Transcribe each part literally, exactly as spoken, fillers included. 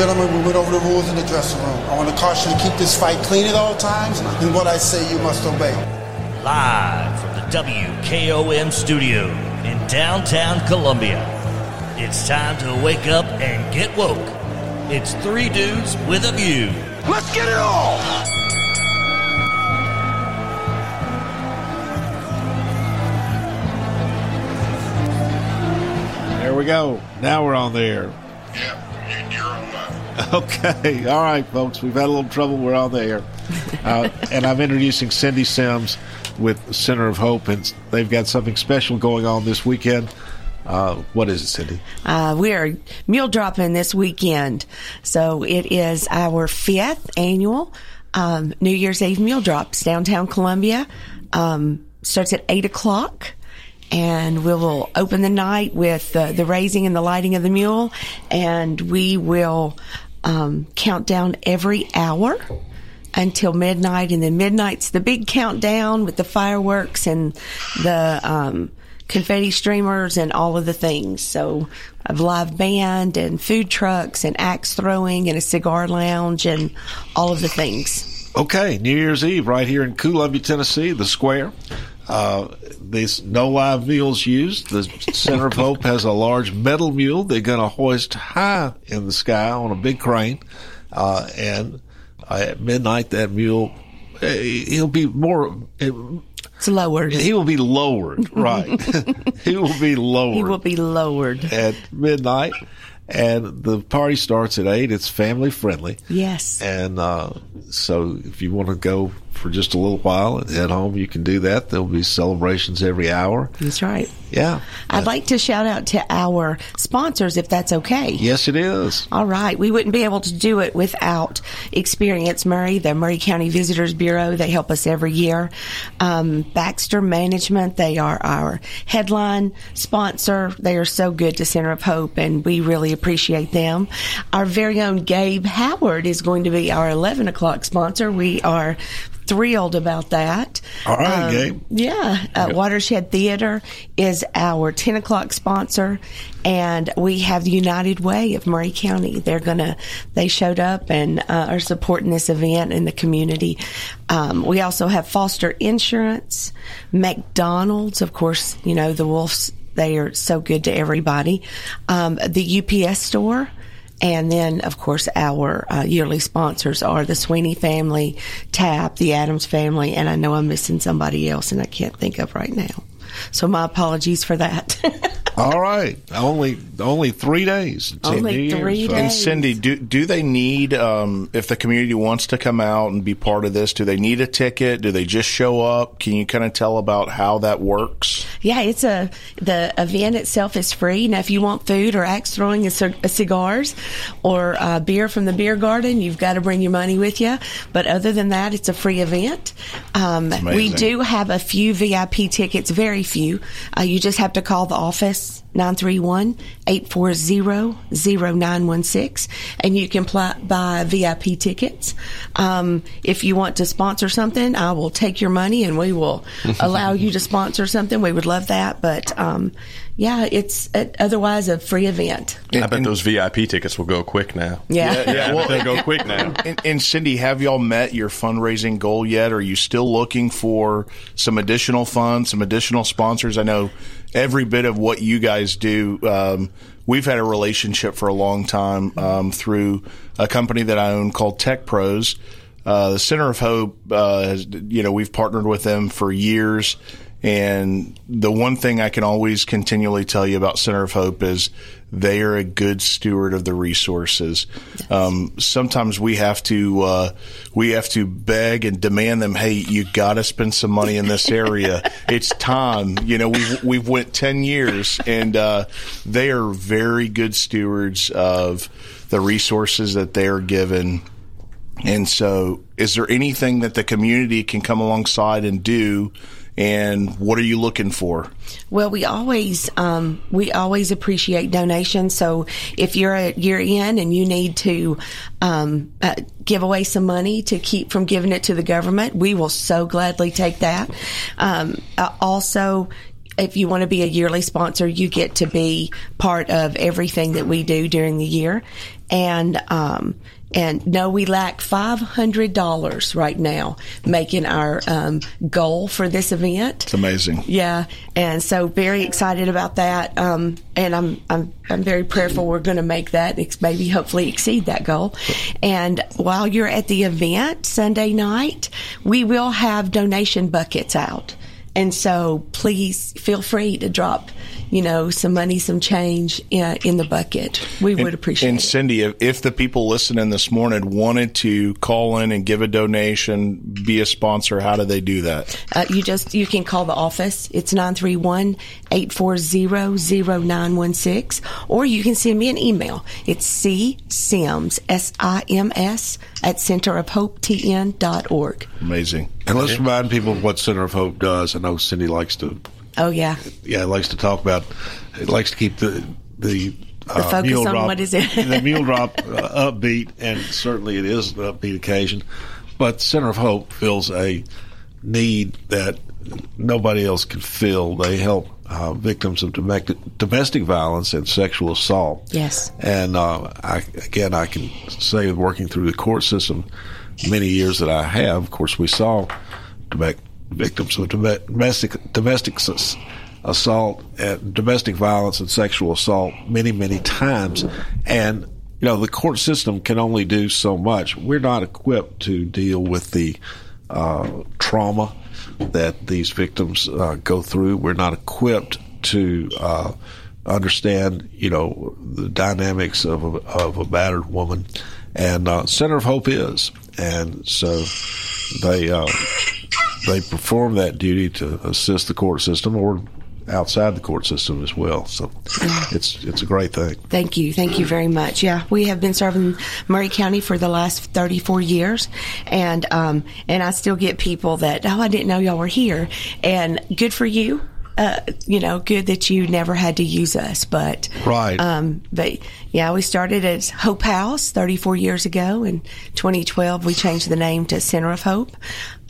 Gentlemen, we went over the rules in the dressing room. I want to caution you to keep this fight clean at all times, and what I say you must obey. Live from the W K O M studio in downtown Columbia, it's time to wake up and get woke. It's Three Dudes with a View. Let's get it all! There we go. Now we're on the air. Yeah, you're on live. Okay. All right, folks. We've had a little trouble. We're on the air. Uh, and I'm introducing Cindy Sims with Center of Hope, and they've got something special going on this weekend. Uh, what is it, Cindy? Uh, we are mule dropping this weekend. So it is our fifth annual um, New Year's Eve mule drops downtown Columbia. Um, starts at eight o'clock. And we will open the night with uh, the raising and the lighting of the mule. And we will um, count down every hour until midnight. And then midnight's the big countdown with the fireworks and the um, confetti streamers and all of the things. So a live band and food trucks and axe throwing and a cigar lounge and all of the things. Okay, New Year's Eve right here in Columbia, Tennessee, the square. Uh, these no live mules used. The Center of Hope has a large metal mule they're going to hoist high in the sky on a big crane. Uh, and uh, at midnight, that mule, he'll be more. It, it's lowered. He will be lowered, right. He will be lowered. He will be lowered. At midnight. And the party starts at eight. It's family friendly. Yes. And uh, so if you want to go for just a little while and head home, you can do that. There'll be celebrations every hour. That's right. Yeah. I'd yeah. like to shout out to our sponsors, if that's okay. Yes, it is. All right. We wouldn't be able to do it without Experience Murray, the Murray County Visitors Bureau. They help us every year. Um, Baxter Management, they are our headline sponsor. They are so good to Center of Hope, and we really appreciate them. Our very own Gabe Howard is going to be our eleven o'clock sponsor. We are thrilled about that. All right, um, Gabe. Yeah. Uh, yep. Watershed Theater is our ten o'clock sponsor, and we have the United Way of Murray County. They're going to, they showed up and uh, are supporting this event in the community. Um, we also have Foster Insurance, McDonald's, of course, you know, the Wolves, they are so good to everybody. Um, the U P S store. And then, of course, our uh, yearly sponsors are the Sweeney family, T A P, the Adams family, and I know I'm missing somebody else, and I can't think of right now. So my apologies for that. All right, only only three days. Only three years. days. And Cindy, do do they need um, if the community wants to come out and be part of this? Do they need a ticket? Do they just show up? Can you kind of tell about how that works? Yeah, it's a the event itself is free. Now, if you want food or axe throwing and c- cigars or uh, beer from the beer garden, you've got to bring your money with you. But other than that, it's a free event. Um, we do have a few V I P tickets, very few. Uh, you just have to call the office. nine three one, eight four zero, zero nine one six, and you can pl- buy V I P tickets. Um, if you want to sponsor something, I will take your money and we will allow you to sponsor something. We would love that, but um, yeah, it's uh, otherwise a free event. And I bet those V I P tickets will go quick now. Yeah, yeah, yeah well, they'll go quick now. And, and Cindy, have y'all met your fundraising goal yet? Are you still looking for some additional funds, some additional sponsors? I know every bit of what you guys do, um, we've had a relationship for a long time um, through a company that I own called Tech Pros. Uh, the Center of Hope, uh, has, you know, we've partnered with them for years. And the one thing I can always continually tell you about Center of Hope is they are a good steward of the resources. Yes. Um, sometimes we have to uh, we have to beg and demand them. Hey, you got to spend some money in this area. It's time. You know, we've we've went ten years, and uh, they are very good stewards of the resources that they are given. And so, is there anything that the community can come alongside and do? And what are you looking for? Well, we always um, we always appreciate donations. So if you're at year end and you need to um, uh, give away some money to keep from giving it to the government, we will so gladly take that. Um, uh, also, if you want to be a yearly sponsor, you get to be part of everything that we do during the year. And um, and no, we lack five hundred dollars right now, making our um, goal for this event. It's amazing. Yeah, and so very excited about that. Um, and I'm I'm I'm very prayerful we're going to make that, maybe hopefully exceed that goal. And while you're at the event Sunday night, we will have donation buckets out. And so please feel free to drop, you know, some money, some change in, in the bucket. We would and, appreciate and it. And, Cindy, if, if the people listening this morning wanted to call in and give a donation, be a sponsor, how do they do that? Uh, you just you can call the office. It's nine three one, eight four zero, zero nine one six. Or you can send me an email. It's c sims, S I M S, at center of hope t n dot org. Amazing. And let's remind people of what Center of Hope does. I know Cindy likes to... Oh, yeah. Yeah, it likes to talk about, it likes to keep the the, the uh, focus mule on drop, what is it? The mule drop uh, upbeat, and certainly it is an upbeat occasion. But Center of Hope fills a need that nobody else can fill. They help uh, victims of domestic, domestic violence and sexual assault. Yes. And uh, I, again, I can say, working through the court system many years that I have, of course, we saw domestic victims of domestic domestic assault, and domestic violence, and sexual assault many, many times. And, you know, the court system can only do so much. We're not equipped to deal with the uh, trauma that these victims uh, go through. We're not equipped to uh, understand, you know, the dynamics of a, of a battered woman. And uh, Center of Hope is. And so they... Uh, They perform that duty to assist the court system or outside the court system as well. So it's it's a great thing. Thank you. Thank you very much. Yeah, we have been serving Murray County for the last thirty-four years, and um, and I still get people that, oh, I didn't know y'all were here, and good for you. Uh, you know, good that you never had to use us, but right. Um, but yeah, we started as Hope House thirty-four years ago. In twenty twelve, we changed the name to Center of Hope,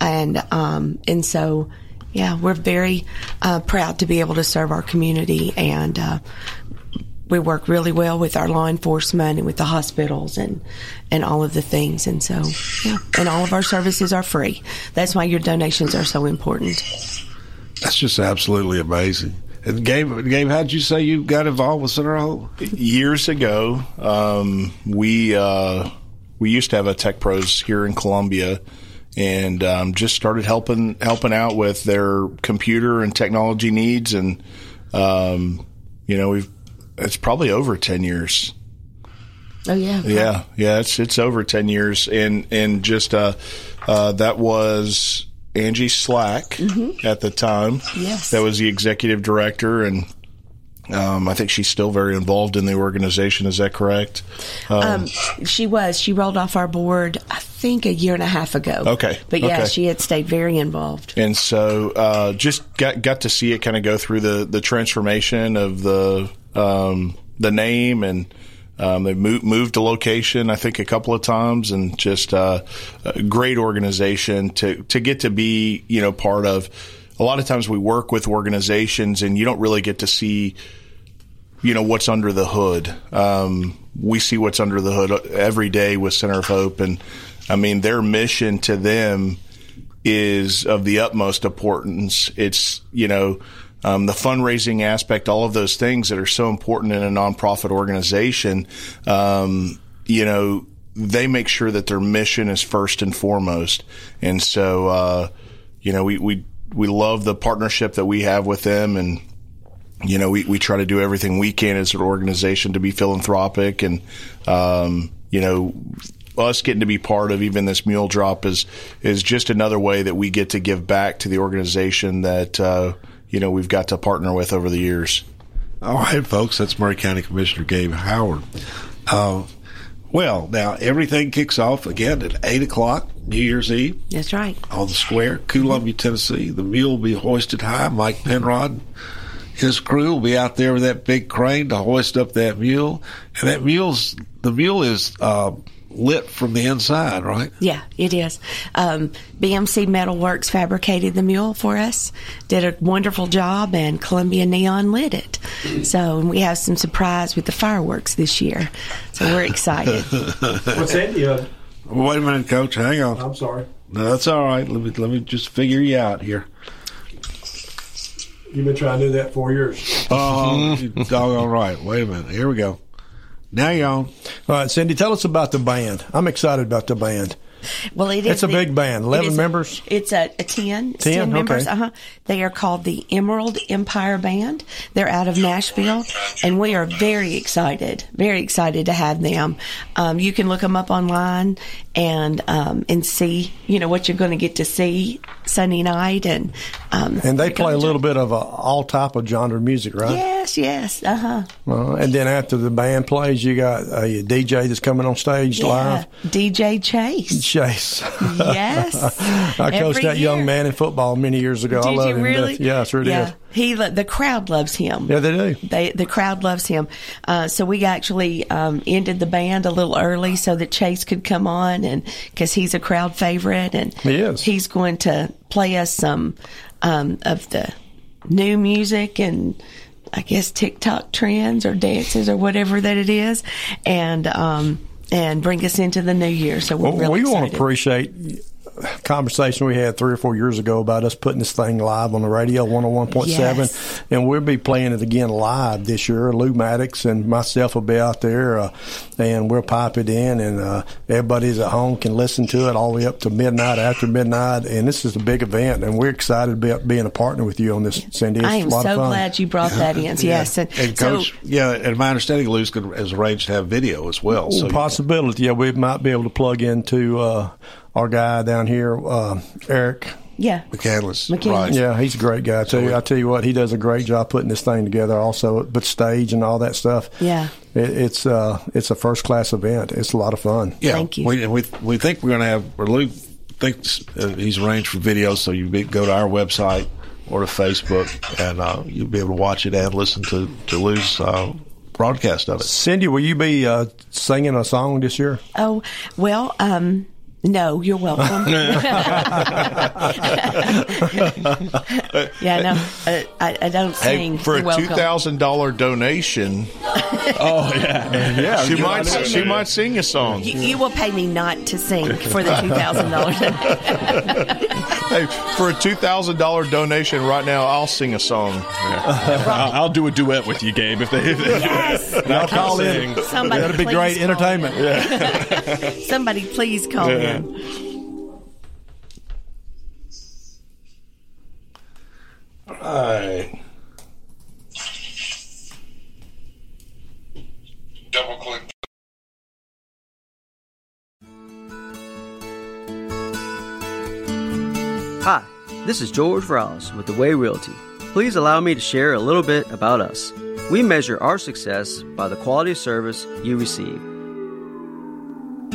and um, and so yeah, we're very uh, proud to be able to serve our community, and uh, we work really well with our law enforcement and with the hospitals and and all of the things, and so yeah, and all of our services are free. That's why your donations are so important. That's just absolutely amazing. And Gabe, Gabe, how did you say you got involved with Center of Hope? Years ago, um, we uh, we used to have a Tech Pros here in Columbia, and um, just started helping helping out with their computer and technology needs. And um, you know, we've it's probably over ten years. Oh yeah, yeah, yeah. It's it's over ten years, and and just uh, uh, that was. Angie Slack mm-hmm. at the time. Yes. That was the executive director, and um, I think she's still very involved in the organization. Is that correct? Um, um, she was. She rolled off our board, I think, a year and a half ago. Okay. But, yeah, okay. She had stayed very involved. And so uh, just got got to see it kind of go through the, the transformation of the um, the name, and um, they moved, moved to location, I think, a couple of times, and just uh, a great organization to, to get to be, you know, part of. A lot of times we work with organizations, and you don't really get to see, you know, what's under the hood. Um, we see what's under the hood every day with Center of Hope, and, I mean, their mission to them is of the utmost importance. It's, you know, Um, the fundraising aspect, all of those things that are so important in a nonprofit organization, um, you know, they make sure that their mission is first and foremost. And so, uh, you know, we, we, we love the partnership that we have with them, and, you know, we, we try to do everything we can as an organization to be philanthropic, and, um, you know, us getting to be part of even this mule drop is, is just another way that we get to give back to the organization that, uh, you know, we've got to partner with over the years. All right, folks, that's Murray County Commissioner Gabe Howard. Uh, well, now, everything kicks off again at eight o'clock, New Year's Eve. That's right. On the square, Columbia, Tennessee. The mule will be hoisted high. Mike Penrod, his crew will be out there with that big crane to hoist up that mule. And that mule's, the mule is uh, lit from the inside, right? Yeah, it is. Um, B M C Metal Works fabricated the mule for us, did a wonderful job, and Columbia Neon lit it. So we have some surprise with the fireworks this year. So we're excited. What's that? Yeah. Wait a minute, Coach. Hang on. I'm sorry. No, that's all right. Let me let me just figure you out here. You've been trying to do that for years. Oh, you're doggone right. Wait a minute. Here we go. Now you're on. All right, Cindy, tell us about the band. I'm excited about the band. Well, it is. It's a the, big band. Eleven it is, members. It's a, a ten. It's ten, ten members. Okay. Uh huh. They are called the Emerald Empire Band. They're out of Nashville, and we are very excited, very excited to have them. Um, you can look them up online and um, and see, you know, what you're going to get to see Sunday night, and um, and they play a little bit of a, all type of genre music, right? Yes, yes. Uh huh. Well, and then after the band plays, you got a D J that's coming on stage yeah, live. D J Chase. Chase. Yes. I coached Every that year. young man in football many years ago. Did I love you him. Really? Yeah, sure yeah. did. He the crowd loves him. Yeah, they do. They the crowd loves him. Uh, so we actually um, ended the band a little early so that Chase could come on, and because he's a crowd favorite, and he is. He's going to play us some um, of the new music and, I guess, TikTok trends or dances or whatever that it is, and. Um, And bring us into the new year. So we're well, really we excited. want to appreciate a conversation we had three or four years ago about us putting this thing live on the radio, one oh one point seven. Yes. And we'll be playing it again live this year. Lou Maddox and myself will be out there, uh, and we'll pipe it in. And uh, everybody's at home can listen to it all the way up to midnight, after midnight. And this is a big event, and we're excited about being a partner with you on this, Cindy. It's I am a lot so of fun. glad you brought that in. Yes. Yeah. And, and so, Coach, yeah, and my understanding, Lou's has arranged to have video as well. So possibly. Possibility, yeah, we might be able to plug into uh, our guy down here, uh, Eric. Yeah, McCandless. McCandless. Right. Yeah, he's a great guy too. So I tell you what, he does a great job putting this thing together. Also, but stage and all that stuff. Yeah, it, it's uh, it's a first class event. It's a lot of fun. Yeah, thank you. We we, we think we're going to have. Or Luke thinks uh, he's arranged for videos, so you be, go to our website or to Facebook, and uh, you'll be able to watch it and listen to to Lou's. Uh, broadcast of it. Cindy, will you be uh, singing a song this year? Oh, well, um, no, you're welcome. yeah, no, I, I don't sing. Hey, for a welcome. two thousand dollars donation, oh, yeah. yeah she might she might sing a song. You, you will pay me not to sing for the two thousand dollars. Hey, for a two thousand dollars donation right now, I'll sing a song. Yeah. I'll, I'll do a duet with you, Gabe, if they, if they yes. do it. I'll call sing. in. Somebody That'd be great entertainment. Yeah. Somebody please call yeah. in. All right. Double click. Hi, this is George Ross with The Way Realty. Please allow me to share a little bit about us. We measure our success by the quality of service you receive.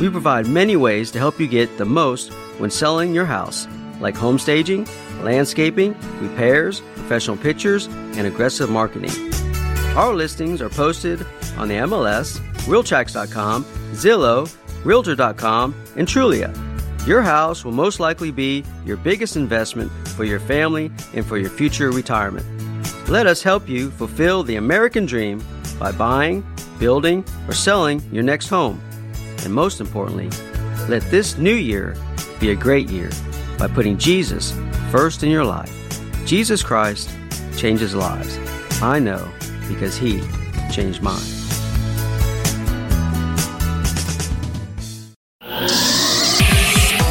We provide many ways to help you get the most when selling your house, like home staging, landscaping, repairs, professional pictures, and aggressive marketing. Our listings are posted on the M L S, Realtracks dot com, Zillow, Realtor dot com, and Trulia. Your house will most likely be your biggest investment for your family and for your future retirement. Let us help you fulfill the American dream by buying, building, or selling your next home. And most importantly, let this new year be a great year by putting Jesus first in your life. Jesus Christ changes lives. I know because He changed mine.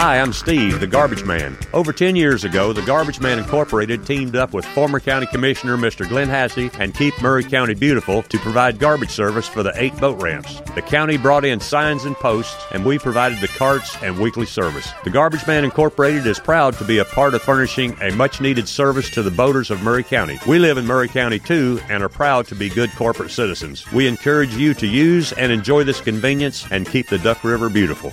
Hi, I'm Steve, the Garbage Man. Over ten years ago, the Garbage Man Incorporated teamed up with former County Commissioner Mister Glenn Hassey and Keep Murray County Beautiful to provide garbage service for the eight boat ramps. The county brought in signs and posts, and we provided the carts and weekly service. The Garbage Man Incorporated is proud to be a part of furnishing a much-needed service to the boaters of Murray County. We live in Murray County, too, and are proud to be good corporate citizens. We encourage you to use and enjoy this convenience and keep the Duck River beautiful.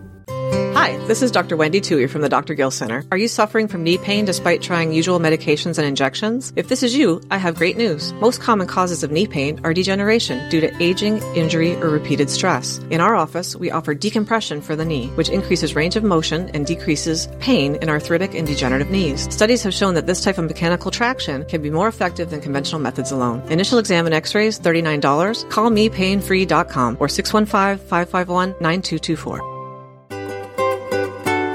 Hi, this is Doctor Wendy Toohey from the Doctor Gill Center. Are you suffering from knee pain despite trying usual medications and injections? If this is you, I have great news. Most common causes of knee pain are degeneration due to aging, injury, or repeated stress. In our office, we offer decompression for the knee, which increases range of motion and decreases pain in arthritic and degenerative knees. Studies have shown that this type of mechanical traction can be more effective than conventional methods alone. Initial exam and x-rays, thirty-nine dollars. Call me pain free dot com or six one five, five five one, nine two two four.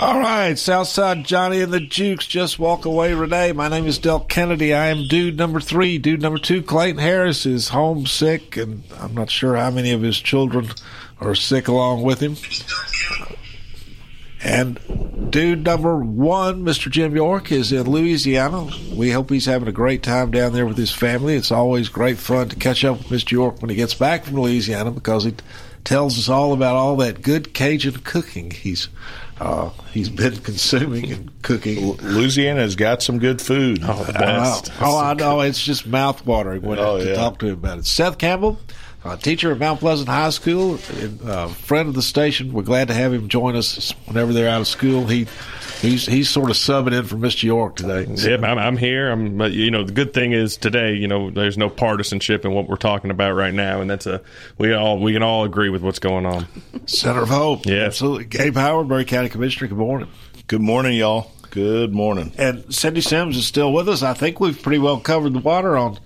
All right, Southside Johnny and the Jukes, Just Walk Away Renee. My name is Delk Kennedy. I am dude number three. Dude number two, Clayton Harris, is homesick, and I'm not sure how many of his children are sick along with him. And dude number one, Mister Jim York, is in Louisiana. We hope he's having a great time down there with his family. It's always great fun to catch up with Mister York when he gets back from Louisiana, because he tells us all about all that good Cajun cooking he's Uh, he's been consuming and cooking. Louisiana's got some good food. Oh, the best. I know. Oh, I know. It's just mouthwatering when oh, I yeah. talk to him about it. Seth Campbell, a teacher at Mount Pleasant High School, a friend of the station. We're glad to have him join us whenever they're out of school. He he's he's sort of subbing in for Mister York today. So. Yeah, I'm, I'm here. I'm. You know, the good thing is today, you know, there's no partisanship in what we're talking about right now, and that's a we all we can all agree with what's going on. Center of Hope. Yeah, absolutely. Gabe Howard, Murray County Commissioner. Good morning. Good morning, y'all. Good morning. And Cindy Sims is still with us. I think we've pretty well covered the water on.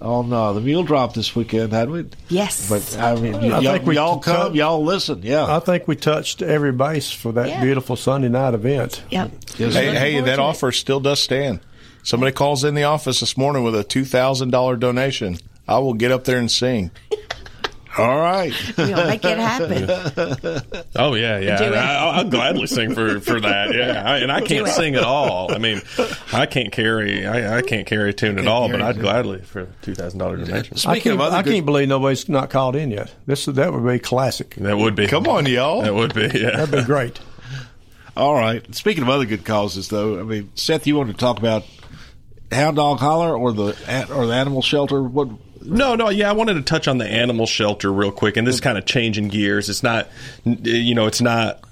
On uh, the mule drop this weekend, hadn't we? Yes. But I mean, y- I think y- we y'all t- come, t- y'all listen. Yeah. I think we touched every base for that yeah. beautiful Sunday night event. Yep. Yes. Hey, hey that offer still does stand. Somebody calls in the office this morning with a two thousand dollars donation. I will get up there and sing. All right. We'll make it happen. Oh, yeah, yeah. I, I'll gladly sing for, for that. Yeah, I, and I can't sing at all. I mean, I can't carry I, I can't carry a tune can't at all, but I'd tune. gladly for two thousand dollars donation. Speaking I, of other I good... can't believe nobody's not called in yet. This That would be classic. That would be. Come on, y'all. That would be, yeah. That would be great. All right. Speaking of other good causes, though, I mean, Seth, you wanted to talk about Hound Dog Holler or the or the Animal Shelter? What? No, no, yeah, I wanted to touch on the animal shelter real quick, and this is kind of changing gears. It's not, you know, it's not,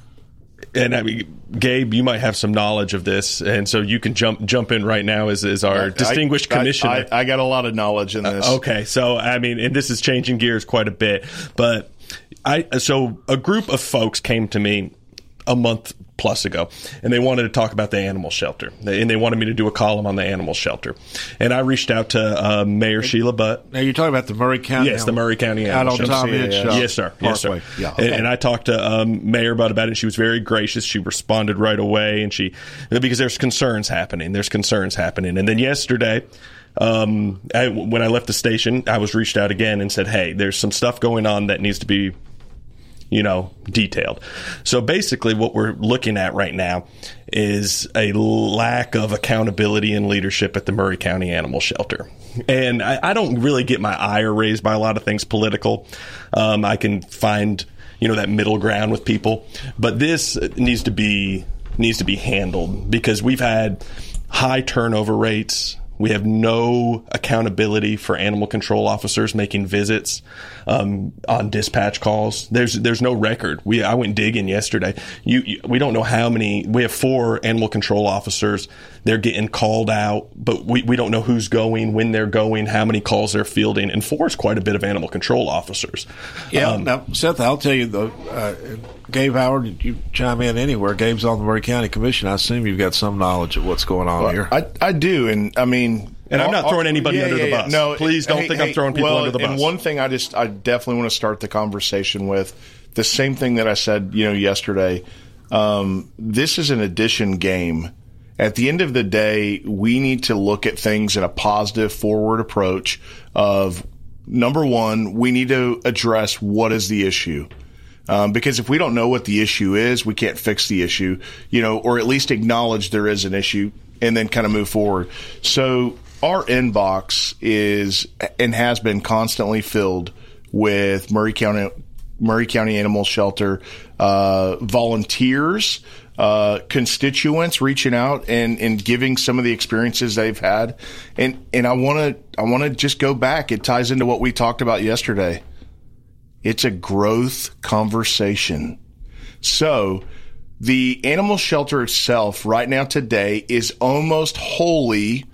and I mean, Gabe, you might have some knowledge of this, and so you can jump jump in right now as, as our I, distinguished I, commissioner. I, I got a lot of knowledge in this. Uh, okay, so, I mean, and this is changing gears quite a bit, but I, so a group of folks came to me a month plus ago, and they wanted to talk about the animal shelter, they, and they wanted me to do a column on the animal shelter. And I reached out to uh, Mayor and, Sheila Butt. Now, you're talking about the Murray County? Yes, animal, the Murray County Animal Shelter. Out on Tom Hitch. Yes, sir. Yes, sir. Yeah, okay. and, and I talked to um, Mayor Butt about it. She was very gracious. She responded right away, and she because there's concerns happening. There's concerns happening. And then yesterday, um, I, when I left the station, I was reached out again and said, hey, there's some stuff going on that needs to be you know, detailed. So basically what we're looking at right now is a lack of accountability and leadership at the Murray County Animal Shelter. And I, I don't really get my ire raised by a lot of things political. Um, I can find, you know, that middle ground with people. But this needs to be needs to be handled because we've had high turnover rates. We have no accountability for animal control officers making visits um, on dispatch calls. There's there's no record. We I went digging yesterday. You, you we don't know how many. We have four animal control officers. They're getting called out, but we, we don't know who's going, when they're going, how many calls they're fielding, and four is quite a bit of animal control officers. Yeah. Um, now, Seth, I'll tell you though. Uh, Gabe Howard, you chime in anywhere. Gabe's on the Murray County Commission. I assume you've got some knowledge of what's going on well, here. I, I do, and I mean, and I'm not throwing anybody yeah, under yeah, the bus. Yeah, no, please don't hey, think hey, I'm throwing people well, under the bus. And one thing I just, I definitely want to start the conversation with the same thing that I said, you know, yesterday. Um, this is an addition game. At the end of the day, we need to look at things in a positive, forward approach. Of number one, we need to address what is the issue. Um, because if we don't know what the issue is, we can't fix the issue, you know, or at least acknowledge there is an issue and then kind of move forward. So our inbox is and has been constantly filled with Murray County, Murray County Animal Shelter, uh, volunteers, uh, constituents reaching out and, and giving some of the experiences they've had. And, and I want to, I want to just go back. It ties into what we talked about yesterday. It's a growth conversation. So the animal shelter itself right now today is almost wholly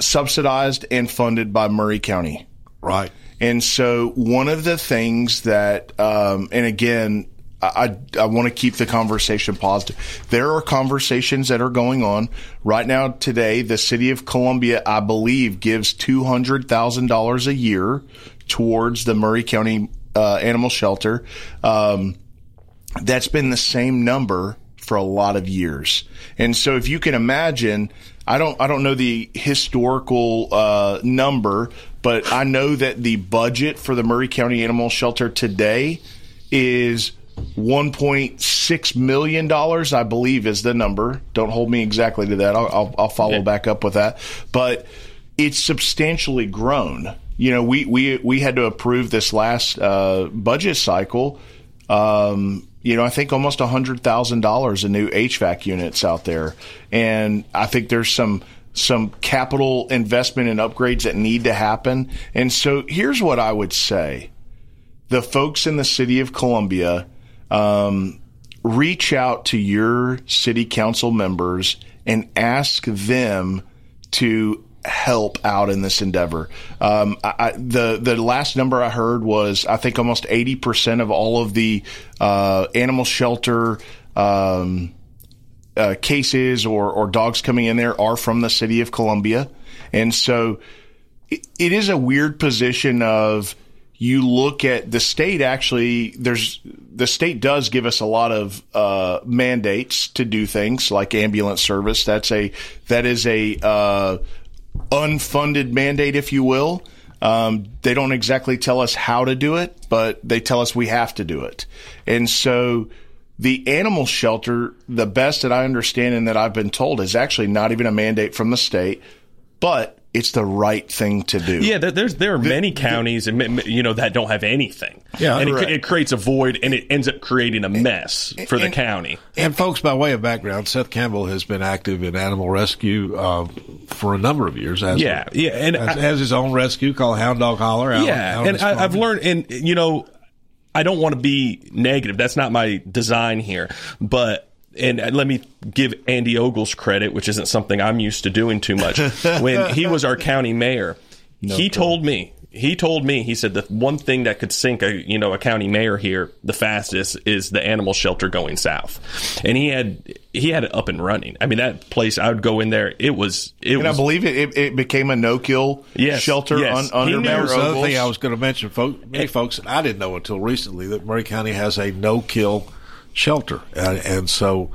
subsidized and funded by Murray County. Right. And so one of the things that, um, and again, I, I want to keep the conversation positive. There are conversations that are going on right now today. The city of Columbia, I believe, gives two hundred thousand dollars a year towards the Murray County Uh, animal shelter. Um, that's been the same number for a lot of years. And so if you can imagine, I don't I don't know the historical uh, number, but I know that the budget for the Murray County Animal Shelter today is one point six million dollars, I believe is the number. Don't hold me exactly to that. I'll, I'll, I'll follow yeah. back up with that. But it's substantially grown. You know, we, we, we had to approve this last uh, budget cycle, um, you know, I think almost one hundred thousand dollars in new H V A C units out there. And I think there's some some capital investment and upgrades that need to happen. And so here's what I would say. The folks in the city of Columbia, um, reach out to your city council members and ask them to help out in this endeavor. Um, I, I, the the last number I heard was I think almost eighty percent of all of the uh, animal shelter um, uh, cases or, or dogs coming in there are from the city of Columbia. And so it, it is a weird position of you look at the state. Actually, there's the state does give us a lot of uh, mandates to do things like ambulance service. That's a that is a uh, unfunded mandate, if you will. Um, they don't exactly tell us how to do it, but they tell us we have to do it. And so the animal shelter, the best that I understand and that I've been told, is actually not even a mandate from the state, but it's the right thing to do. Yeah, there's there are many counties and you know that don't have anything. Yeah, and it, it creates a void, and it ends up creating a mess and, for and, the county. And folks, by way of background, Seth Campbell has been active in animal rescue uh, for a number of years. As yeah, a, yeah, and as, I, has his own rescue called Hound Dog Holler. Out, yeah, out and I, I've learned, and you know, I don't want to be negative. That's not my design here, but. And let me give Andy Ogles credit, which isn't something I'm used to doing too much. When he was our county mayor, no he problem. told me, he told me, he said the one thing that could sink a, you know, a county mayor here the fastest is the animal shelter going south. And he had, he had it up and running. I mean, that place, I would go in there. It was, it and was. And I believe it, it, it became a no-kill yes, shelter yes. Un, under Mayor Ogles. The other thing I was going to mention, folks, many folks, I didn't know until recently that Murray County has a no-kill shelter, and, and so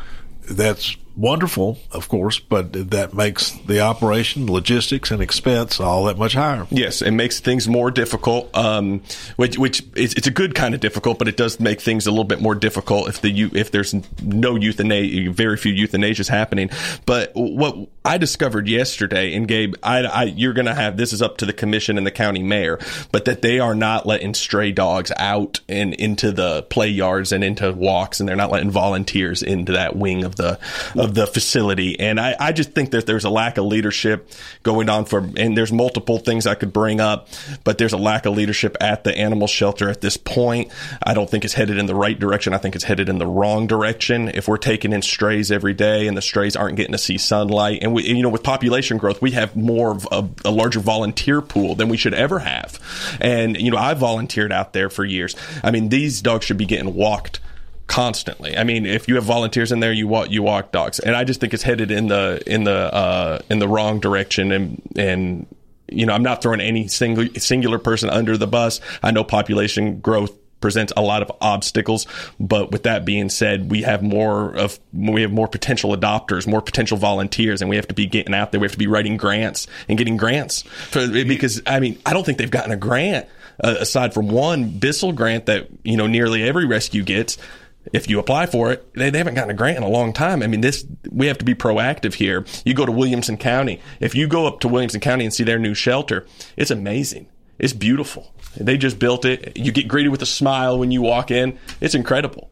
that's wonderful, of course, but that makes the operation, logistics, and expense all that much higher. Yes, it makes things more difficult, um, which, which is, it's a good kind of difficult, but it does make things a little bit more difficult if the if there's no euthanasia, very few euthanasias happening. But what I discovered yesterday, and Gabe, I, I, you're going to have this is up to the commission and the county mayor, but that they are not letting stray dogs out and into the play yards and into walks, and they're not letting volunteers into that wing of the of the facility. And I, I just think that there's a lack of leadership going on for, and there's multiple things I could bring up, but there's a lack of leadership at the animal shelter at this point. I don't think it's headed in the right direction. I think it's headed in the wrong direction. If we're taking in strays every day and the strays aren't getting to see sunlight, and we, and, you know, with population growth, we have more of a, a larger volunteer pool than we should ever have. And, you know, I volunteered out there for years. I mean, these dogs should be getting walked constantly. I mean, if you have volunteers in there, you walk you walk dogs, and I just think it's headed in the in the uh, in the wrong direction. And and you know, I'm not throwing any single singular person under the bus. I know population growth presents a lot of obstacles, but with that being said, we have more of we have more potential adopters, more potential volunteers, and we have to be getting out there. We have to be writing grants and getting grants for, because I mean, I don't think they've gotten a grant uh, aside from one Bissell grant that you know nearly every rescue gets. If you apply for it, they, they haven't gotten a grant in a long time. I mean, this we have to be proactive here. You go to Williamson County. If you go up to Williamson County and see their new shelter, it's amazing. It's beautiful. They just built it. You get greeted with a smile when you walk in. It's incredible.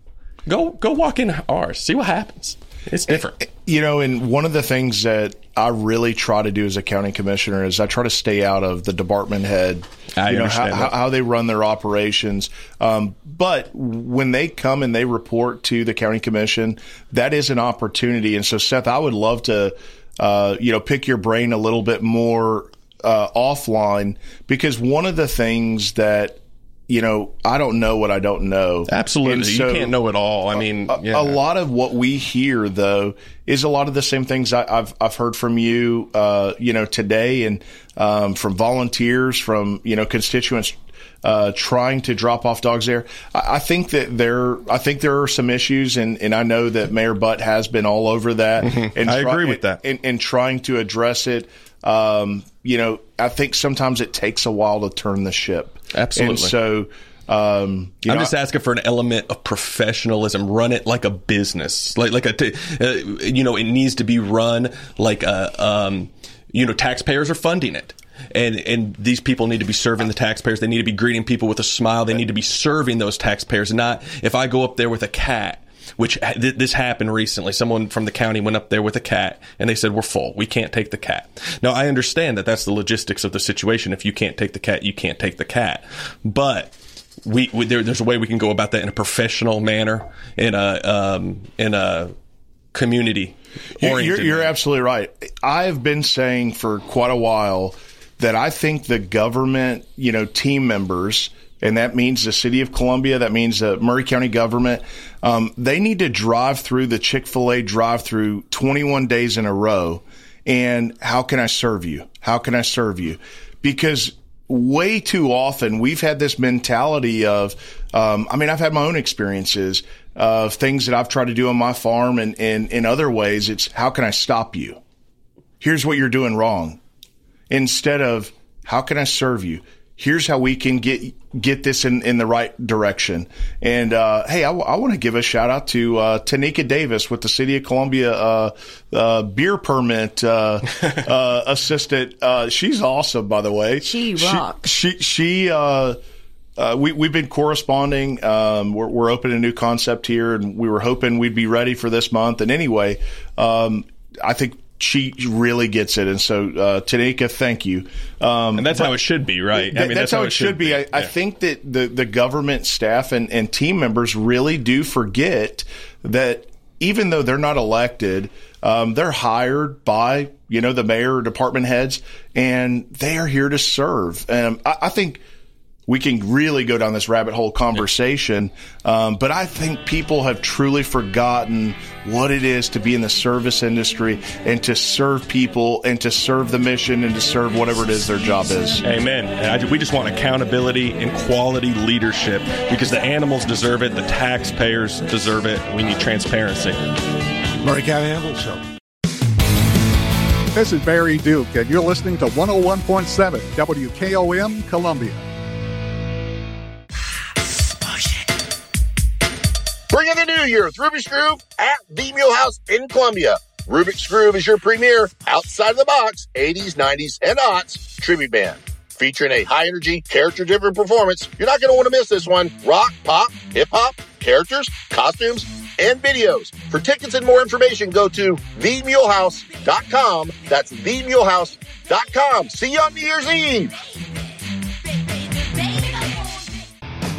Go go walk in ours. See what happens. It's different. You know, and one of the things that I really try to do as a county commissioner is I try to stay out of the department head, I you know, how, how they run their operations. Um, but when they come and they report to the county commission, that is an opportunity. And so, Seth, I would love to, uh, you know, pick your brain a little bit more uh, offline, because one of the things that you know, I don't know what I don't know. Absolutely. So you can't know it all. I mean, a, yeah. a lot of what we hear, though, is a lot of the same things I, I've I've heard from you, uh, you know, today, and um, from volunteers, from, you know, constituents uh, trying to drop off dogs there. I, I think that there I think there are some issues, and, and I know that Mayor Butt has been all over that. Mm-hmm. And I try, agree with that. And, and trying to address it. Um, you know, I think sometimes it takes a while to turn the ship. Absolutely. And so, um, you I'm know, just asking for an element of professionalism. Run it like a business, like like a, t- uh, you know, it needs to be run like a, um, you know, taxpayers are funding it. And and these people need to be serving the taxpayers. They need to be greeting people with a smile. They need to be serving those taxpayers. Not if I go up there with a cat. Which th- this happened recently. Someone from the county went up there with a cat, and they said, we're full. We can't take the cat. Now, I understand that that's the logistics of the situation. If you can't take the cat, you can't take the cat. But we, we there, there's a way we can go about that in a professional manner, in a um, in a community-oriented You're, you're, you're absolutely right. I've been saying for quite a while that I think the government, you know, team members, and that means the city of Columbia, that means the Murray County government, um, they need to drive through the Chick-fil-A drive-through twenty-one days in a row. And how can I serve you? How can I serve you? Because way too often we've had this mentality of, um, I mean, I've had my own experiences of things that I've tried to do on my farm and in other ways. It's how can I stop you? Here's what you're doing wrong. Instead of how can I serve you? Here's how we can get get this in, in the right direction. And, uh, hey, I, w- I want to give a shout-out to uh, Tanika Davis with the City of Columbia uh, uh, beer permit uh, uh, assistant. Uh, she's awesome, by the way. She rocks. She, she, she uh, uh, we, we've been corresponding. Um, we're, we're opening a new concept here, and we were hoping we'd be ready for this month. And anyway, um, I think she really gets it. And so, uh, Tanika, thank you. Um, and that's how it should be, right? Th- I mean, that's, that's how it should be. be. I, yeah. I think that the, the government staff and, and team members really do forget that even though they're not elected, um, they're hired by, you know, the mayor or department heads, and they are here to serve. And I, I think we can really go down this rabbit hole conversation, um, but I think people have truly forgotten what it is to be in the service industry and to serve people and to serve the mission and to serve whatever it is their job is. Amen. I, we just want accountability and quality leadership because the animals deserve it, the taxpayers deserve it. We need transparency. Murray County Animal Shelter. This is Barry Duke, and you're listening to one oh one point seven W K O M Columbia. Bring in the new year with Rubix Groove at the Mule House in Columbia. Rubix Groove is your premier outside-of-the-box eighties, nineties, and aughts tribute band. Featuring a high-energy, character-driven performance, you're not going to want to miss this one. Rock, pop, hip-hop, characters, costumes, and videos. For tickets and more information, go to the mule house dot com. That's the mule house dot com. See you on New Year's Eve.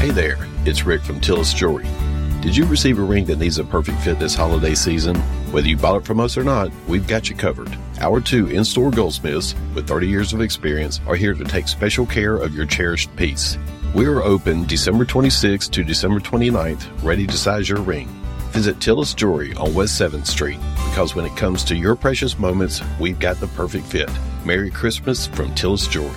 Hey there, it's Rick from Tell Us Jewelry. Did you receive a ring that needs a perfect fit this holiday season? Whether you bought it from us or not, we've got you covered. Our two in-store goldsmiths with thirty years of experience are here to take special care of your cherished piece. We are open December twenty-sixth to December twenty-ninth, ready to size your ring. Visit Tell Us Jewelry on West seventh Street, because when it comes to your precious moments, we've got the perfect fit. Merry Christmas from Tell Us Jewelry.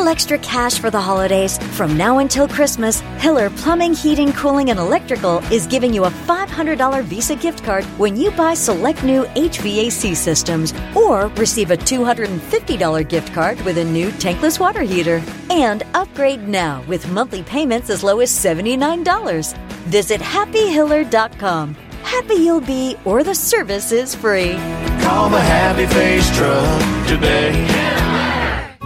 extra cash for the holidays? From now until Christmas, Hiller Plumbing, Heating, Cooling, and Electrical is giving you a five hundred dollars Visa gift card when you buy select new H V A C systems or receive a two hundred fifty dollars gift card with a new tankless water heater. And upgrade now with monthly payments as low as seventy-nine dollars. Visit happy hiller dot com. Happy you'll be, or the service is free. Call the Happy Face Truck today.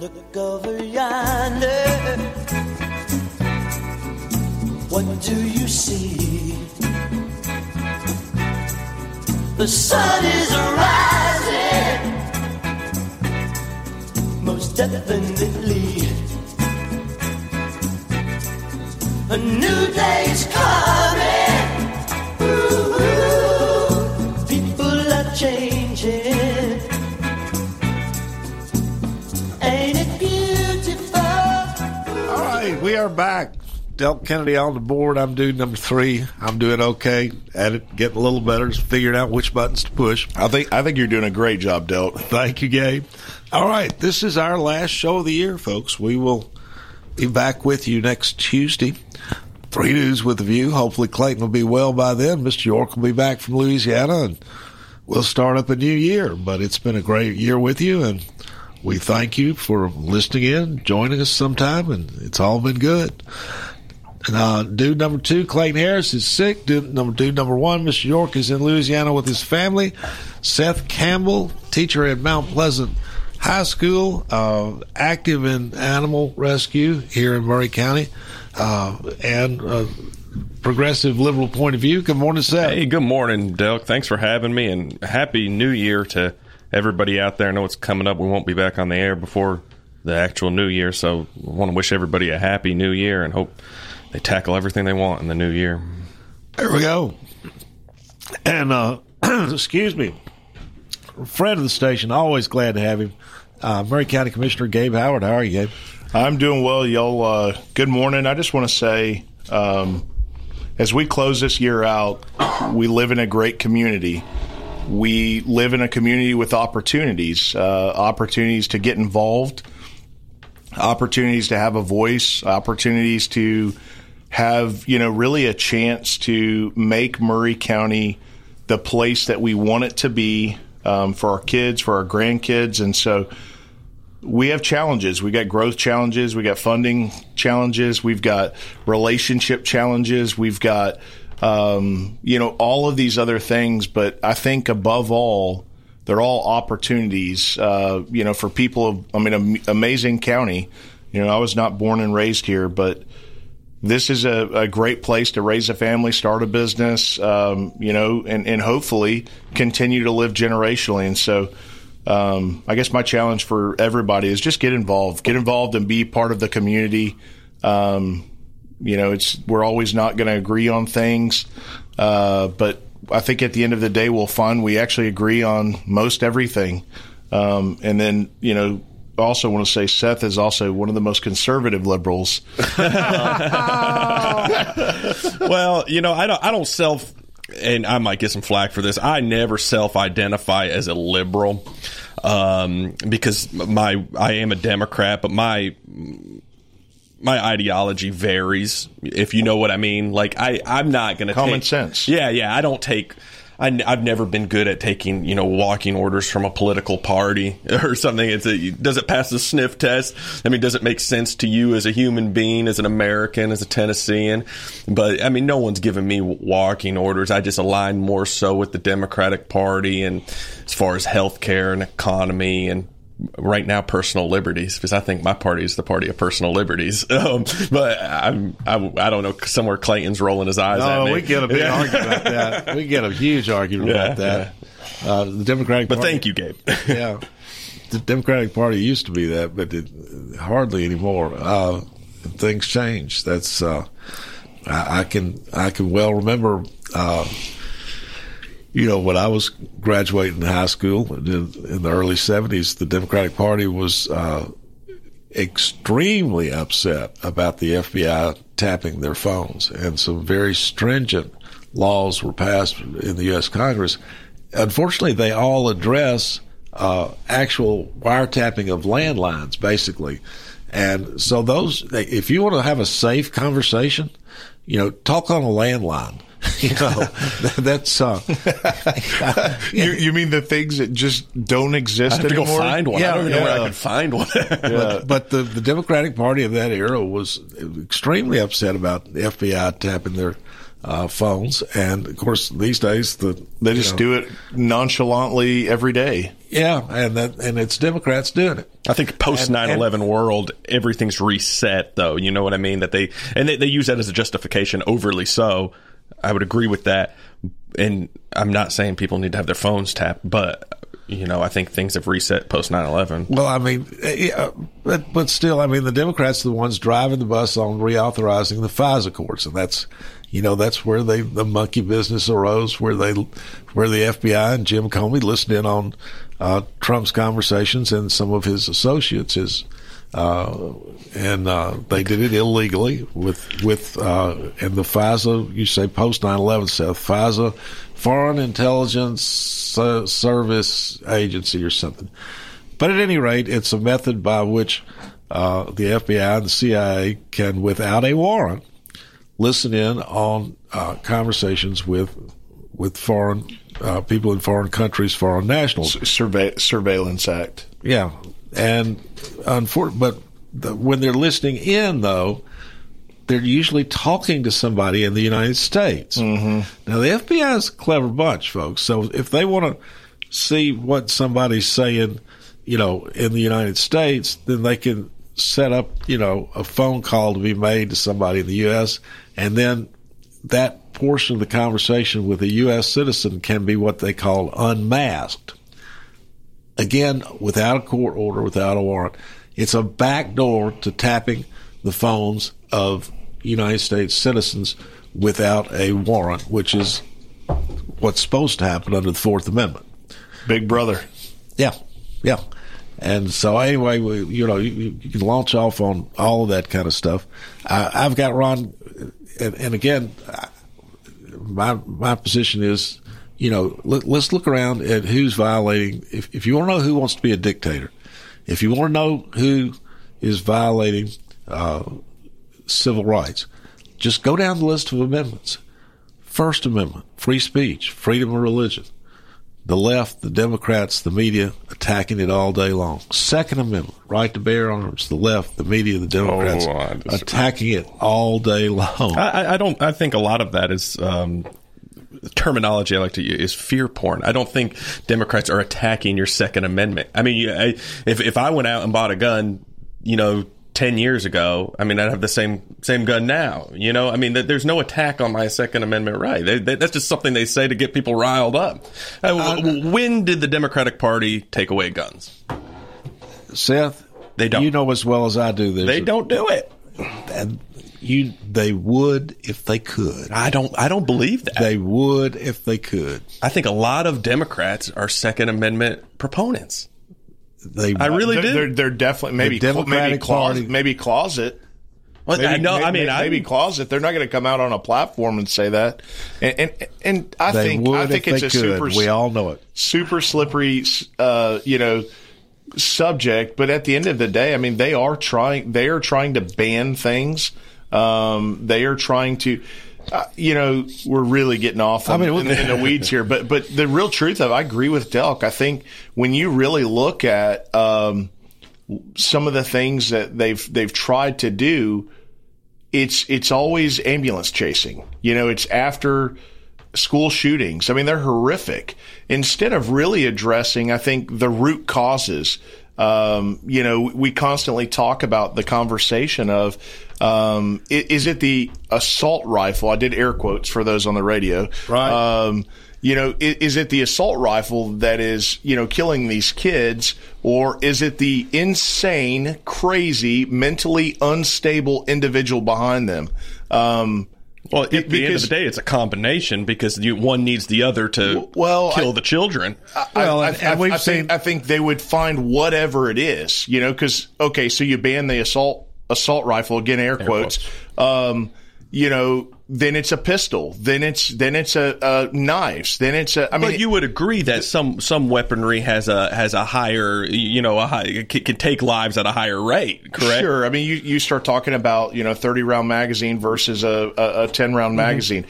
Look over yonder, what do you see? The sun is rising, most definitely. A new day's coming, ooh, people are changing. We are back. Delk Kennedy on the board. I'm dude number three. I'm doing okay at it, getting a little better, figuring out which buttons to push. I think I think you're doing a great job, Delk. Thank you, Gabe. All right, this is our last show of the year, folks. We will be back with you next Tuesday. Three Dudes with a View. Hopefully Clayton will be well by then. Mister York will be back from Louisiana, and we'll start up a new year. But it's been a great year with you, and we thank you for listening in, joining us sometime, and it's all been good. And, uh, dude number two, Clayton Harris, is sick. Dude number, dude number one, Mister York, is in Louisiana with his family. Seth Campbell, teacher at Mount Pleasant High School, uh, active in animal rescue here in Murray County, uh, and uh, progressive liberal point of view. Good morning, Seth. Hey, good morning, Delk. Thanks for having me, and Happy New Year to everybody out there. I know it's coming up. We won't be back on the air before the actual new year. So I want to wish everybody a happy new year and hope they tackle everything they want in the new year. There we go. And, uh, excuse me, friend of the station, always glad to have him. Uh, Murray County Commissioner Gabe Howard. How are you, Gabe? I'm doing well, y'all. Uh, good morning. I just want to say, um, as we close this year out, we live in a great community. We live in a community with opportunities, uh, opportunities to get involved, opportunities to have a voice, opportunities to have, you know, really a chance to make Murray County the place that we want it to be, um, for our kids, for our grandkids. And so we have challenges. We got growth challenges. We got funding challenges. We've got relationship challenges. We've got, um, you know, all of these other things. But I think above all, they're all opportunities, uh, you know, for people of, I mean, amazing county. You know, I was not born and raised here, but this is a, a great place to raise a family, start a business, um, you know, and, and hopefully continue to live generationally. And so um, I guess my challenge for everybody is just get involved. Get involved and be part of the community. Um, you know, it's we're always not going to agree on things, uh, but I think at the end of the day we'll find we actually agree on most everything. Um, and then, you know, I also want to say Seth is also one of the most conservative liberals. Well, you know, I don't I don't self, and I might get some flack for this, I never self-identify as a liberal, um, because my I am a Democrat, but my my ideology varies, if you know what I mean. Like, I, I'm not going to take... Common sense. Yeah, yeah, I don't take... I, I've never been good at taking, you know, walking orders from a political party or something. It's a, does it pass the sniff test? I mean, does it make sense to you as a human being, as an American, as a Tennessean? But, I mean, no one's giving me walking orders. I just align more so with the Democratic Party and as far as health care and economy and right now personal liberties, because I think my party is the party of personal liberties. Um, but I'm, I, I don't know, somewhere Clayton's rolling his eyes no, at me. We get a big yeah. argument about that. We get a huge argument yeah, about that. Yeah. Uh, the Democratic Party. But thank you, Gabe. Yeah. The Democratic Party used to be that, but it, hardly anymore. Uh, things change. That's, uh, I, I can, I can well remember, uh, you know, when I was graduating high school in, in the early seventies, the Democratic Party was uh, extremely upset about the F B I tapping their phones. And some very stringent laws were passed in the U S Congress. Unfortunately, they all address uh, actual wiretapping of landlines, basically. And so those, if you want to have a safe conversation, you know, talk on a landline. You know, that's uh, you, you mean the things that just don't exist anymore? I have anymore? to go find one. Yeah, I don't even yeah. know where I can find one. yeah. But, but the, the Democratic Party of that era was extremely upset about the F B I tapping their uh, phones, and of course these days the they just know, do it nonchalantly every day. Yeah, and that and it's Democrats doing it. I think post nine eleven world, everything's reset though. You know what I mean? That they and they, they use that as a justification, overly so. I would agree with that, and I'm not saying people need to have their phones tapped, but, you know, I think things have reset post nine eleven. Well, I mean, yeah, but, but still, I mean, the Democrats are the ones driving the bus on reauthorizing the FISA courts, and that's, you know, that's where they, the monkey business arose, where they, where the F B I and Jim Comey listened in on uh, Trump's conversations and some of his associates, his Uh, and uh, they did it illegally with, with uh, and the FISA, you say post nine eleven, Seth, FISA, Foreign Intelligence uh, Service Agency or something. But at any rate, it's a method by which uh, the F B I and the C I A can, without a warrant, listen in on uh, conversations with with foreign uh, people in foreign countries, foreign nationals. Surve- Surveillance Act. Yeah. And unfor- but the, when they're listening in, though, they're usually talking to somebody in the United States. Mm-hmm. Now, the F B I is a clever bunch, folks. So if they want to see what somebody's saying, you know, in the United States, then they can set up, you know, a phone call to be made to somebody in the U S, and then that portion of the conversation with a U S citizen can be what they call unmasked. Again, without a court order, without a warrant. It's a backdoor to tapping the phones of United States citizens without a warrant, which is what's supposed to happen under the Fourth Amendment. Big brother. Yeah, yeah. And so anyway, we, you know, you, you can launch off on all of that kind of stuff. I, I've got Ron, and, and again, I, my my position is, you know, let, let's look around at who's violating. If, if you want to know who wants to be a dictator, if you want to know who is violating uh, civil rights, just go down the list of amendments. First Amendment, free speech, freedom of religion. The left, the Democrats, the media, attacking it all day long. Second Amendment, right to bear arms. The left, the media, the Democrats, oh, attacking it all day long. I, I don't. I think a lot of that is um, terminology I like to use is fear porn. I don't think Democrats are attacking your Second Amendment. I mean, I, if if I went out and bought a gun, you know, ten years ago, I mean, I'd have the same same gun now. You know, I mean, there's no attack on my Second Amendment right. They, they, that's just something they say to get people riled up. Uh, when did the Democratic Party take away guns? Seth, they don't. You know as well as I do this. They don't do it. And you, they would if they could. I don't. I don't believe that. They would if they could. I think a lot of Democrats are Second Amendment proponents. They, I really do. They're, they're definitely maybe the maybe closet, maybe closet. Well, maybe, I know. Maybe, I mean, maybe I'm, closet. They're not going to come out on a platform and say that. And and, and I think I think it's a could. super. We all know it. Super slippery, uh, you know, subject. But at the end of the day, I mean, they are trying. They are trying to ban things. Um, they are trying to. Uh, you know, we're really getting off on, I mean, in, in the weeds here, but but the real truth of it, I agree with Delk. I think when you really look at um, some of the things that they've they've tried to do, it's it's always ambulance chasing. You know, it's after school shootings. I mean, they're horrific. Instead of really addressing, I think, the root causes. Um, you know, we constantly talk about the conversation of, um, is it the assault rifle? I did air quotes for those on the radio. Right. Um, you know, is, is it the assault rifle that is, you know, killing these kids, or is it the insane, crazy, mentally unstable individual behind them? Um, Well, at it, the end of the day, it's a combination because you, one needs the other to well, kill I, the children. I, I, well, I, I, I, I, seen, think, I think they would find whatever it is, you know, because, okay, so you ban the assault assault rifle, again, air, air quotes, quotes. Um, you know, then it's a pistol, then it's then it's a, a knives, then it's a. I mean, but you would agree that some some weaponry has a has a higher, you know, a high, can, can take lives at a higher rate, correct? Sure. I mean, you, you start talking about, you know, thirty round magazine versus a a, a ten round mm-hmm. magazine.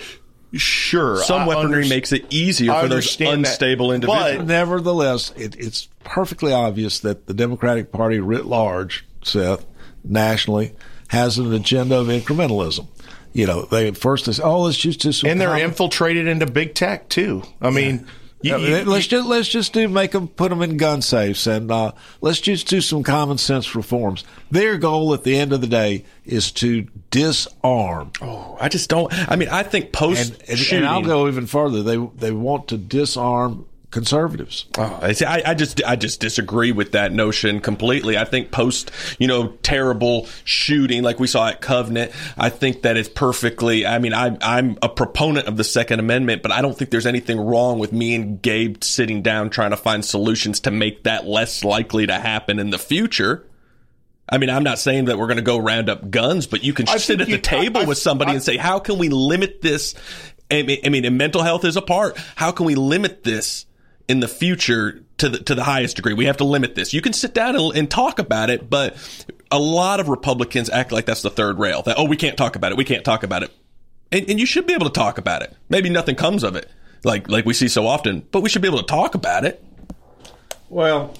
Sure, some I weaponry under- makes it easier I for those unstable that, individuals. But nevertheless, it, it's perfectly obvious that the Democratic Party writ large, Seth, nationally, has an agenda of incrementalism. You know, they at first they say, "Oh, let's just do some," and they're common. Infiltrated into big tech too. I mean, yeah. you, you, let's you, just let's just do make them put them in gun safes, and uh, let's just do some common sense reforms. Their goal at the end of the day is to disarm. Oh, I just don't. I mean, I think post and, and, and I'll go even further. They they want to disarm conservatives. Oh, I see. I, I just I just disagree with that notion completely. I think post, you know, terrible shooting like we saw at Covenant, I think that it's perfectly. I mean, I, I'm a proponent of the Second Amendment, but I don't think there's anything wrong with me and Gabe sitting down trying to find solutions to make that less likely to happen in the future. I mean, I'm not saying that we're going to go round up guns, but you can I sit at you, the table I, I, with somebody I, and say, how can we limit this? I mean, I mean, and mental health is a part. How can we limit this in the future to the to the highest degree? We have to limit this. You can sit down and, and talk about it, but a lot of Republicans act like that's the third rail. That, oh, we can't talk about it. We can't talk about it. And, and you should be able to talk about it. Maybe nothing comes of it, like like we see so often, but we should be able to talk about it. Well,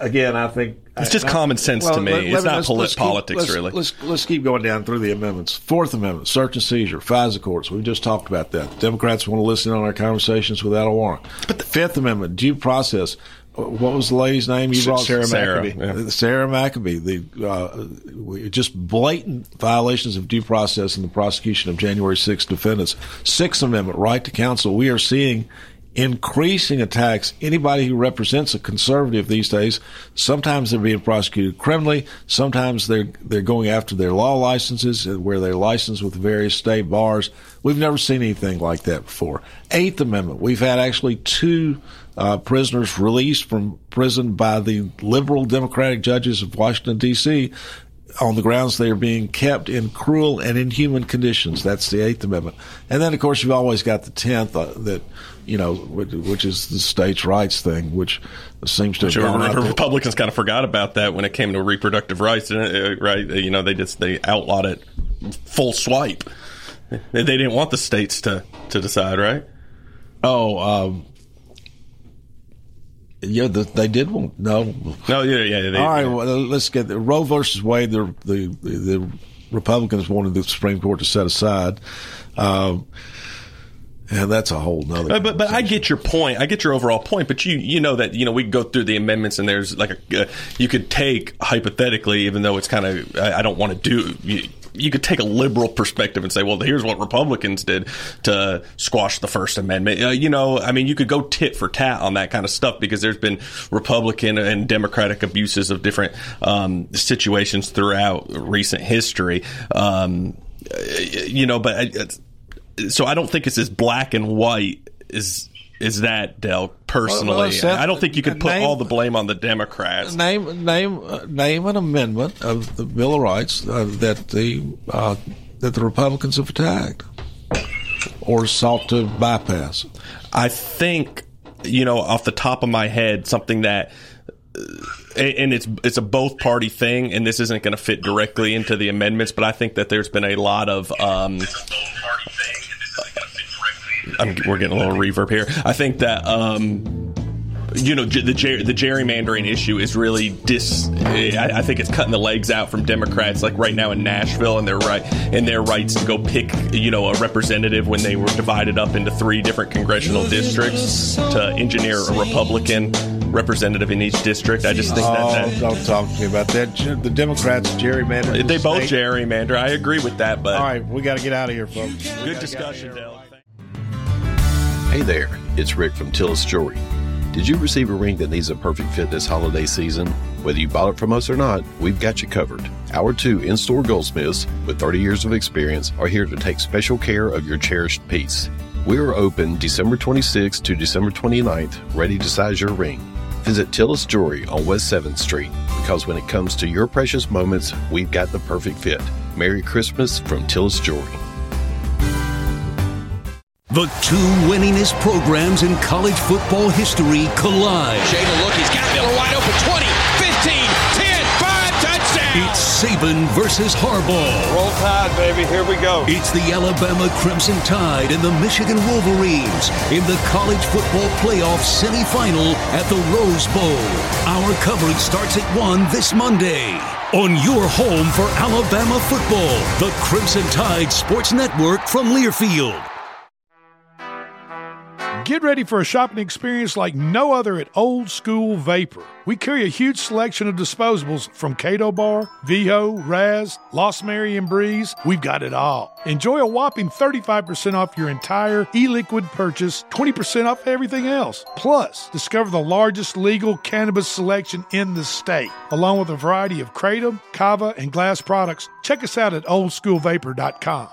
again, I think it's just I, common sense I, well, to me. Let, it's let, not let's, polit- let's keep, politics, let's, really. Let's let's keep going down through the amendments. Fourth Amendment, search and seizure, FISA courts. We just talked about that. Democrats want to listen on our conversations without a warrant. But the Fifth Amendment, due process. What was the lady's name you brought? Sarah, Sarah McAbee. Yeah. Sarah McAbee. The uh, just blatant violations of due process in the prosecution of January sixth defendants. Sixth Amendment, right to counsel. We are seeing increasing attacks. Anybody who represents a conservative these days, sometimes they're being prosecuted criminally. Sometimes they're, they're going after their law licenses where they're licensed with various state bars. We've never seen anything like that before. Eighth Amendment. We've had actually two uh, prisoners released from prison by the liberal Democratic judges of Washington, D C, on the grounds they are being kept in cruel and inhuman conditions. That's the Eighth Amendment. And then, of course, you've always got the Tenth, uh, that, you know, which is the states' rights thing, which seems to have gone out. Republicans kind of forgot about that when it came to reproductive rights, right? You know, they just they outlawed it full swipe. They didn't want the states to, to decide, right? Oh, um, yeah, the, they did want no, no, yeah, yeah. They, All right, well, let's get the Roe versus Wade. The, the the Republicans wanted the Supreme Court to set aside, um, and that's a whole nother. But but, but I get your point. I get your overall point. But you you know that you know we go through the amendments, and there's like a uh, you could take hypothetically, even though it's kind of I, I don't want to do. You, You could take a liberal perspective and say, well, here's what Republicans did to squash the First Amendment. Uh, you know, I mean, you could go tit for tat on that kind of stuff because there's been Republican and Democratic abuses of different um, situations throughout recent history. Um, you know, but I, it's, so I don't think it's as black and white as is that, Delk, personally. Well, well, Seth, I don't think you could put name, all the blame on the Democrats. Name name, uh, name an amendment of the Bill of Rights uh, that the uh, that the Republicans have attacked or sought to bypass. I think, you know, off the top of my head, something that uh, – and it's, it's a both-party thing, and this isn't going to fit directly into the amendments, but I think that there's been a lot of um, – It's a both-party thing. I'm, we're getting a little reverb here. I think that, um, you know, the ger- the gerrymandering issue is really dis. I, I think it's cutting the legs out from Democrats, like right now in Nashville, and their right and their rights to go pick, you know, a representative when they were divided up into three different congressional districts to engineer a Republican representative in each district. I just think oh, that, that don't talk to me about that. The Democrats gerrymander. They the both state. gerrymander. I agree with that. But all right, we got to get out of here, folks. Good discussion, Del. Hey there, it's Rick from Tell a Story. Did you receive a ring that needs a perfect fit this holiday season? Whether you bought it from us or not, we've got you covered. Our two in-store goldsmiths with thirty years of experience are here to take special care of your cherished piece. We are open December twenty-sixth to December twenty-ninth, ready to size your ring. Visit Tillis Jewelry on West seventh Street, because when it comes to your precious moments, we've got the perfect fit. Merry Christmas from Tillis Jewelry. The two winningest programs in college football history collide. Jayden, look, he's got Miller wide open. twenty, fifteen, ten, five, touchdown! It's Saban versus Harbaugh. Roll Tide, baby. Here we go. It's the Alabama Crimson Tide and the Michigan Wolverines in the college football playoff semifinal at the Rose Bowl. Our coverage starts at one this Monday. On your home for Alabama football, the Crimson Tide Sports Network from Learfield. Get ready for a shopping experience like no other at Old School Vapor. We carry a huge selection of disposables from Cato Bar, Viejo, Raz, Lost Mary, and Breeze. We've got it all. Enjoy a whopping thirty-five percent off your entire e-liquid purchase, twenty percent off everything else. Plus, discover the largest legal cannabis selection in the state, along with a variety of Kratom, Kava, and glass products. Check us out at old school vapor dot com.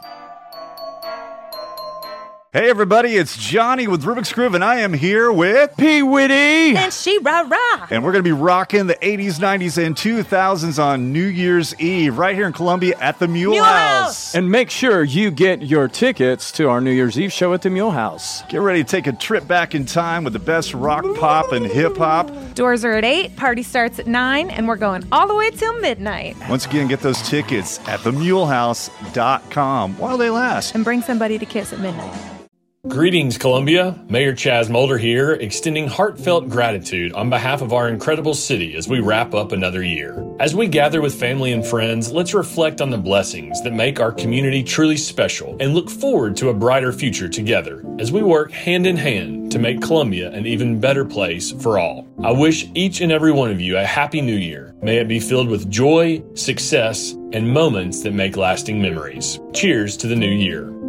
Hey everybody, it's Johnny with Rubix Groove, and I am here with P. Whitty. And she rah rah. And we're going to be rocking the eighties, nineties, and two thousands on New Year's Eve right here in Columbia at the Mule, Mule House. House. And make sure you get your tickets to our New Year's Eve show at the Mule House. Get ready to take a trip back in time with the best rock, pop, and hip hop. Doors are at eight, party starts at nine, and we're going all the way till midnight. Once again, get those tickets at the mule house dot com while they last. And bring somebody to kiss at midnight. Greetings, Columbia. Mayor Chaz Mulder here, extending heartfelt gratitude on behalf of our incredible city as we wrap up another year. As we gather with family and friends, let's reflect on the blessings that make our community truly special and look forward to a brighter future together as we work hand in hand to make Columbia an even better place for all. I wish each and every one of you a happy new year. May it be filled with joy, success, and moments that make lasting memories. Cheers to the new year.